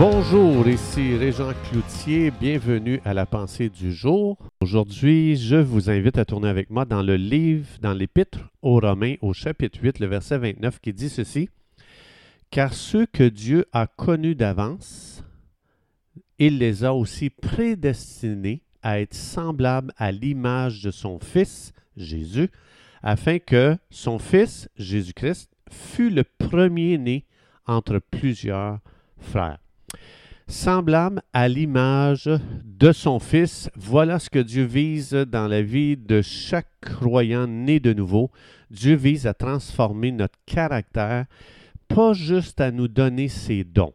Bonjour, ici Régent Cloutier, bienvenue à la pensée du jour. Aujourd'hui, je vous invite à tourner avec moi dans le livre, dans l'épître aux Romains, au chapitre 8, le verset 29, qui dit ceci. « Car ceux que Dieu a connus d'avance, il les a aussi prédestinés à être semblables à l'image de son Fils, Jésus, afin que son Fils, Jésus-Christ, fût le premier-né entre plusieurs frères. » Semblable à l'image de son Fils, voilà ce que Dieu vise dans la vie de chaque croyant né de nouveau. Dieu vise à transformer notre caractère, pas juste à nous donner ses dons.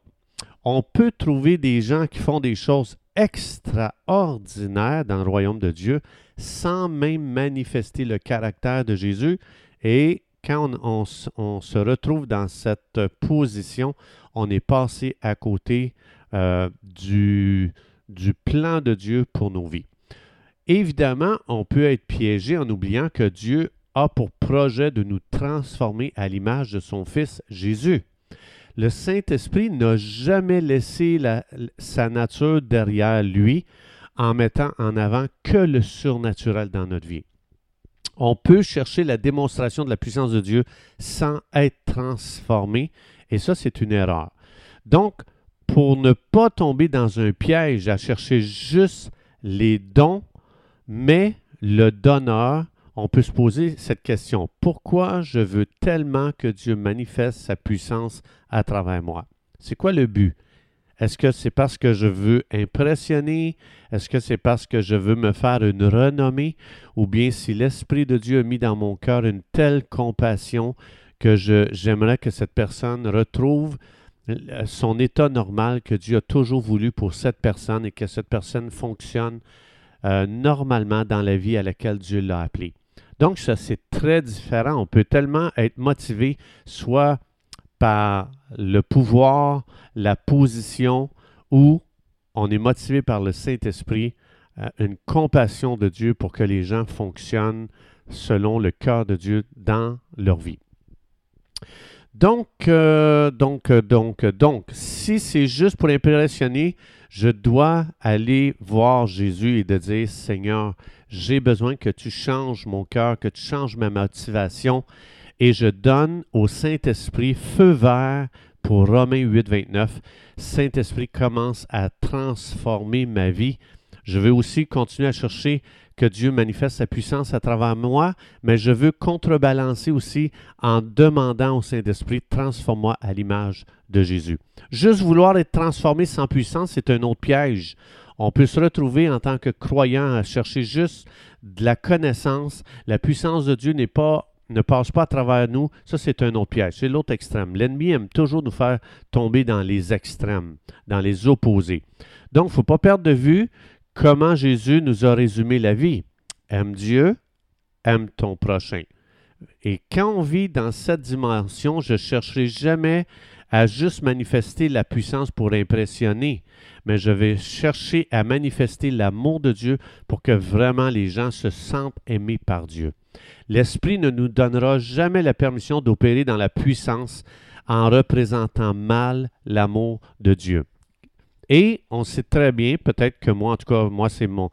On peut trouver des gens qui font des choses extraordinaires dans le royaume de Dieu sans même manifester le caractère de Jésus, et quand on se retrouve dans cette position, on est passé à côté du plan de Dieu pour nos vies. Évidemment, on peut être piégé en oubliant que Dieu a pour projet de nous transformer à l'image de son Fils Jésus. Le Saint-Esprit n'a jamais laissé sa nature derrière lui en mettant en avant que le surnaturel dans notre vie. On peut chercher la démonstration de la puissance de Dieu sans être transformé, et ça, c'est une erreur. Donc, pour ne pas tomber dans un piège à chercher juste les dons, mais le donneur, on peut se poser cette question. Pourquoi je veux tellement que Dieu manifeste sa puissance à travers moi? C'est quoi le but? Est-ce que c'est parce que je veux impressionner? Est-ce que c'est parce que je veux me faire une renommée? Ou bien si l'Esprit de Dieu a mis dans mon cœur une telle compassion que j'aimerais que cette personne retrouve son état normal que Dieu a toujours voulu pour cette personne et que cette personne fonctionne normalement dans la vie à laquelle Dieu l'a appelée. Donc ça, c'est très différent. On peut tellement être motivé soit par le pouvoir, la position, ou on est motivé par le Saint-Esprit, une compassion de Dieu pour que les gens fonctionnent selon le cœur de Dieu dans leur vie. Donc, si c'est juste pour impressionner, je dois aller voir Jésus et de dire, Seigneur, j'ai besoin que tu changes mon cœur, que tu changes ma motivation, et je donne au Saint-Esprit feu vert pour Romains 8, 29. Saint-Esprit commence à transformer ma vie. Je veux aussi continuer à chercher que Dieu manifeste sa puissance à travers moi, mais je veux contrebalancer aussi en demandant au Saint-Esprit « Transforme-moi à l'image de Jésus ». Juste vouloir être transformé sans puissance, c'est un autre piège. On peut se retrouver en tant que croyant à chercher juste de la connaissance. La puissance de Dieu ne passe pas à travers nous. Ça, c'est un autre piège. C'est l'autre extrême. L'ennemi aime toujours nous faire tomber dans les extrêmes, dans les opposés. Donc, il ne faut pas perdre de vue comment Jésus nous a résumé la vie. Aime Dieu, aime ton prochain. Et quand on vit dans cette dimension, je ne chercherai jamais à juste manifester la puissance pour impressionner, mais je vais chercher à manifester l'amour de Dieu pour que vraiment les gens se sentent aimés par Dieu. L'Esprit ne nous donnera jamais la permission d'opérer dans la puissance en représentant mal l'amour de Dieu. Et on sait très bien, peut-être que moi, en tout cas, moi, c'est mon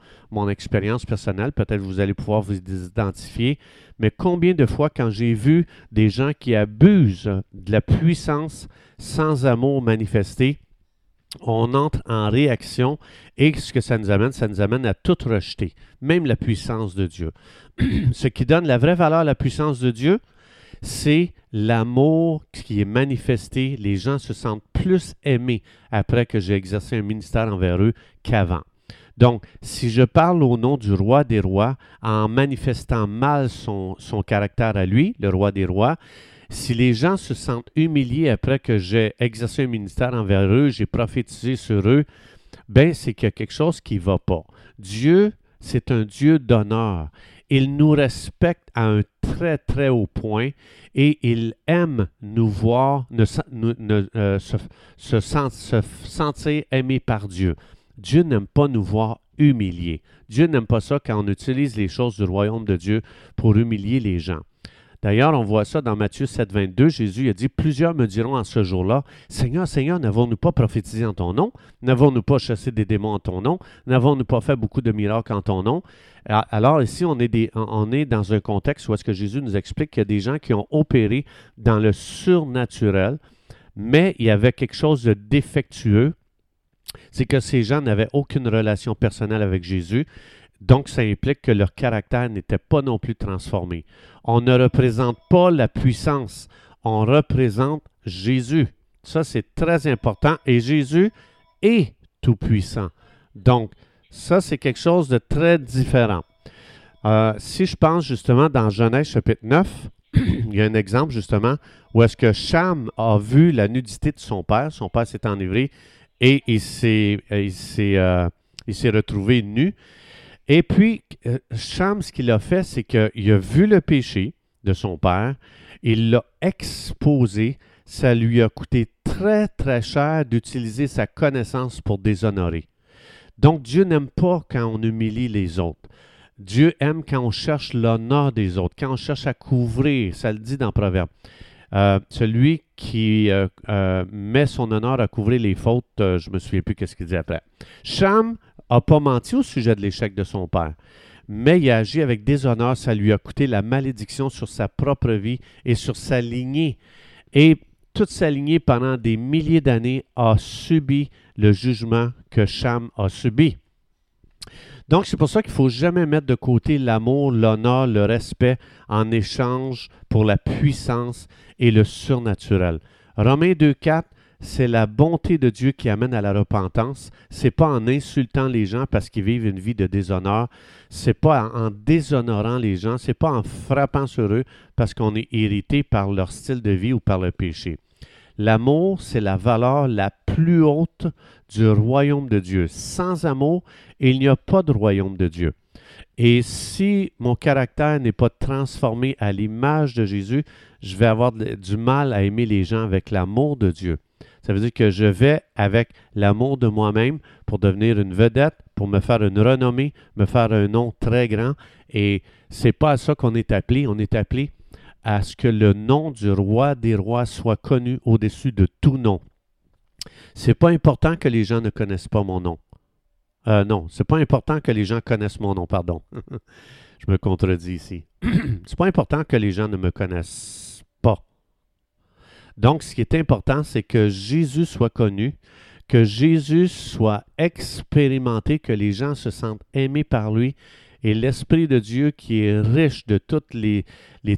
expérience personnelle, peut-être que vous allez pouvoir vous identifier, mais combien de fois quand j'ai vu des gens qui abusent de la puissance sans amour manifesté, on entre en réaction et ce que ça nous amène à tout rejeter, même la puissance de Dieu. Ce qui donne la vraie valeur à la puissance de Dieu, c'est l'amour qui est manifesté. Les gens se sentent plus aimés après que j'ai exercé un ministère envers eux qu'avant. Donc, si je parle au nom du roi des rois en manifestant mal son caractère à lui, le roi des rois, si les gens se sentent humiliés après que j'ai exercé un ministère envers eux, j'ai prophétisé sur eux, bien, c'est qu'il y a quelque chose qui ne va pas. Dieu, c'est un Dieu d'honneur. Il nous respecte à un très, très haut point et il aime nous voir, se sentir aimé par Dieu. Dieu n'aime pas nous voir humiliés. Dieu n'aime pas ça quand on utilise les choses du royaume de Dieu pour humilier les gens. D'ailleurs, on voit ça dans Matthieu 7, 22. Jésus a dit, « Plusieurs me diront en ce jour-là, « Seigneur, Seigneur, n'avons-nous pas prophétisé en ton nom? N'avons-nous pas chassé des démons en ton nom? N'avons-nous pas fait beaucoup de miracles en ton nom? » Alors ici, on est dans un contexte où est-ce que Jésus nous explique qu'il y a des gens qui ont opéré dans le surnaturel, mais il y avait quelque chose de défectueux. C'est que ces gens n'avaient aucune relation personnelle avec Jésus. Donc, ça implique que leur caractère n'était pas non plus transformé. On ne représente pas la puissance, on représente Jésus. Ça, c'est très important. Et Jésus est tout-puissant. Donc, ça, c'est quelque chose de très différent. Si je pense justement dans Genèse chapitre 9, il y a un exemple justement où est-ce que Cham a vu la nudité de son père. Son père s'est enivré et il s'est retrouvé nu. Et puis, Cham, ce qu'il a fait, c'est qu'il a vu le péché de son père, il l'a exposé, ça lui a coûté très, très cher d'utiliser sa connaissance pour déshonorer. Donc, Dieu n'aime pas quand on humilie les autres. Dieu aime quand on cherche l'honneur des autres, quand on cherche à couvrir, ça le dit dans Proverbe. Celui qui met son honneur à couvrir les fautes, je ne me souviens plus qu'est-ce qu'il dit après. Cham n'a pas menti au sujet de l'échec de son père, mais il a agi avec déshonneur. Ça lui a coûté la malédiction sur sa propre vie et sur sa lignée. Et toute sa lignée, pendant des milliers d'années, a subi le jugement que Cham a subi. Donc, c'est pour ça qu'il ne faut jamais mettre de côté l'amour, l'honneur, le respect en échange pour la puissance et le surnaturel. Romains 2,4, c'est la bonté de Dieu qui amène à la repentance. Ce n'est pas en insultant les gens parce qu'ils vivent une vie de déshonneur. Ce n'est pas en déshonorant les gens. Ce n'est pas en frappant sur eux parce qu'on est irrité par leur style de vie ou par le péché. L'amour, c'est la valeur la plus haute du royaume de Dieu. Sans amour, il n'y a pas de royaume de Dieu. Et si mon caractère n'est pas transformé à l'image de Jésus, je vais avoir du mal à aimer les gens avec l'amour de Dieu. Ça veut dire que je vais avec l'amour de moi-même pour devenir une vedette, pour me faire une renommée, me faire un nom très grand. Et ce n'est pas à ça qu'on est appelé. On est appelé à ce que le nom du roi des rois soit connu au-dessus de tout nom. Ce n'est pas important que les gens ne connaissent pas mon nom. Non, ce n'est pas important que les gens connaissent mon nom, pardon. Je me contredis ici. Ce n'est pas important que les gens ne me connaissent pas. Donc, ce qui est important, c'est que Jésus soit connu, que Jésus soit expérimenté, que les gens se sentent aimés par lui. Et l'Esprit de Dieu qui est riche de tous les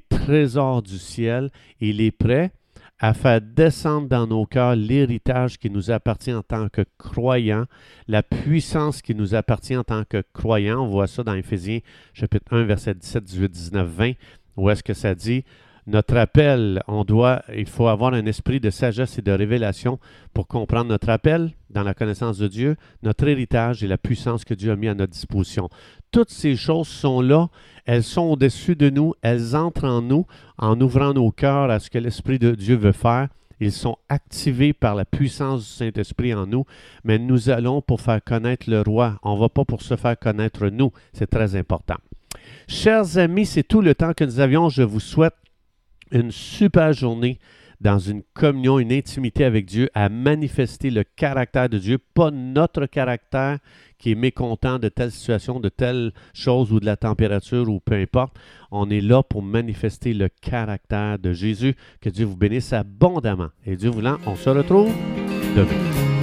trésors du ciel, il est prêt à faire descendre dans nos cœurs l'héritage qui nous appartient en tant que croyants, la puissance qui nous appartient en tant que croyants. On voit ça dans Éphésiens chapitre 1, versets 17, 18, 19, 20, où est-ce que ça dit « Notre appel, il faut avoir un esprit de sagesse et de révélation pour comprendre notre appel dans la connaissance de Dieu, notre héritage et la puissance que Dieu a mis à notre disposition. » Toutes ces choses sont là, elles sont au-dessus de nous, elles entrent en nous en ouvrant nos cœurs à ce que l'Esprit de Dieu veut faire. Ils sont activés par la puissance du Saint-Esprit en nous, mais nous allons pour faire connaître le roi. On ne va pas pour se faire connaître nous, c'est très important. Chers amis, c'est tout le temps que nous avions. Je vous souhaite une super journée dans une communion, une intimité avec Dieu, à manifester le caractère de Dieu, pas notre caractère qui est mécontent de telle situation, de telle chose ou de la température ou peu importe. On est là pour manifester le caractère de Jésus. Que Dieu vous bénisse abondamment. Et Dieu voulant, on se retrouve demain.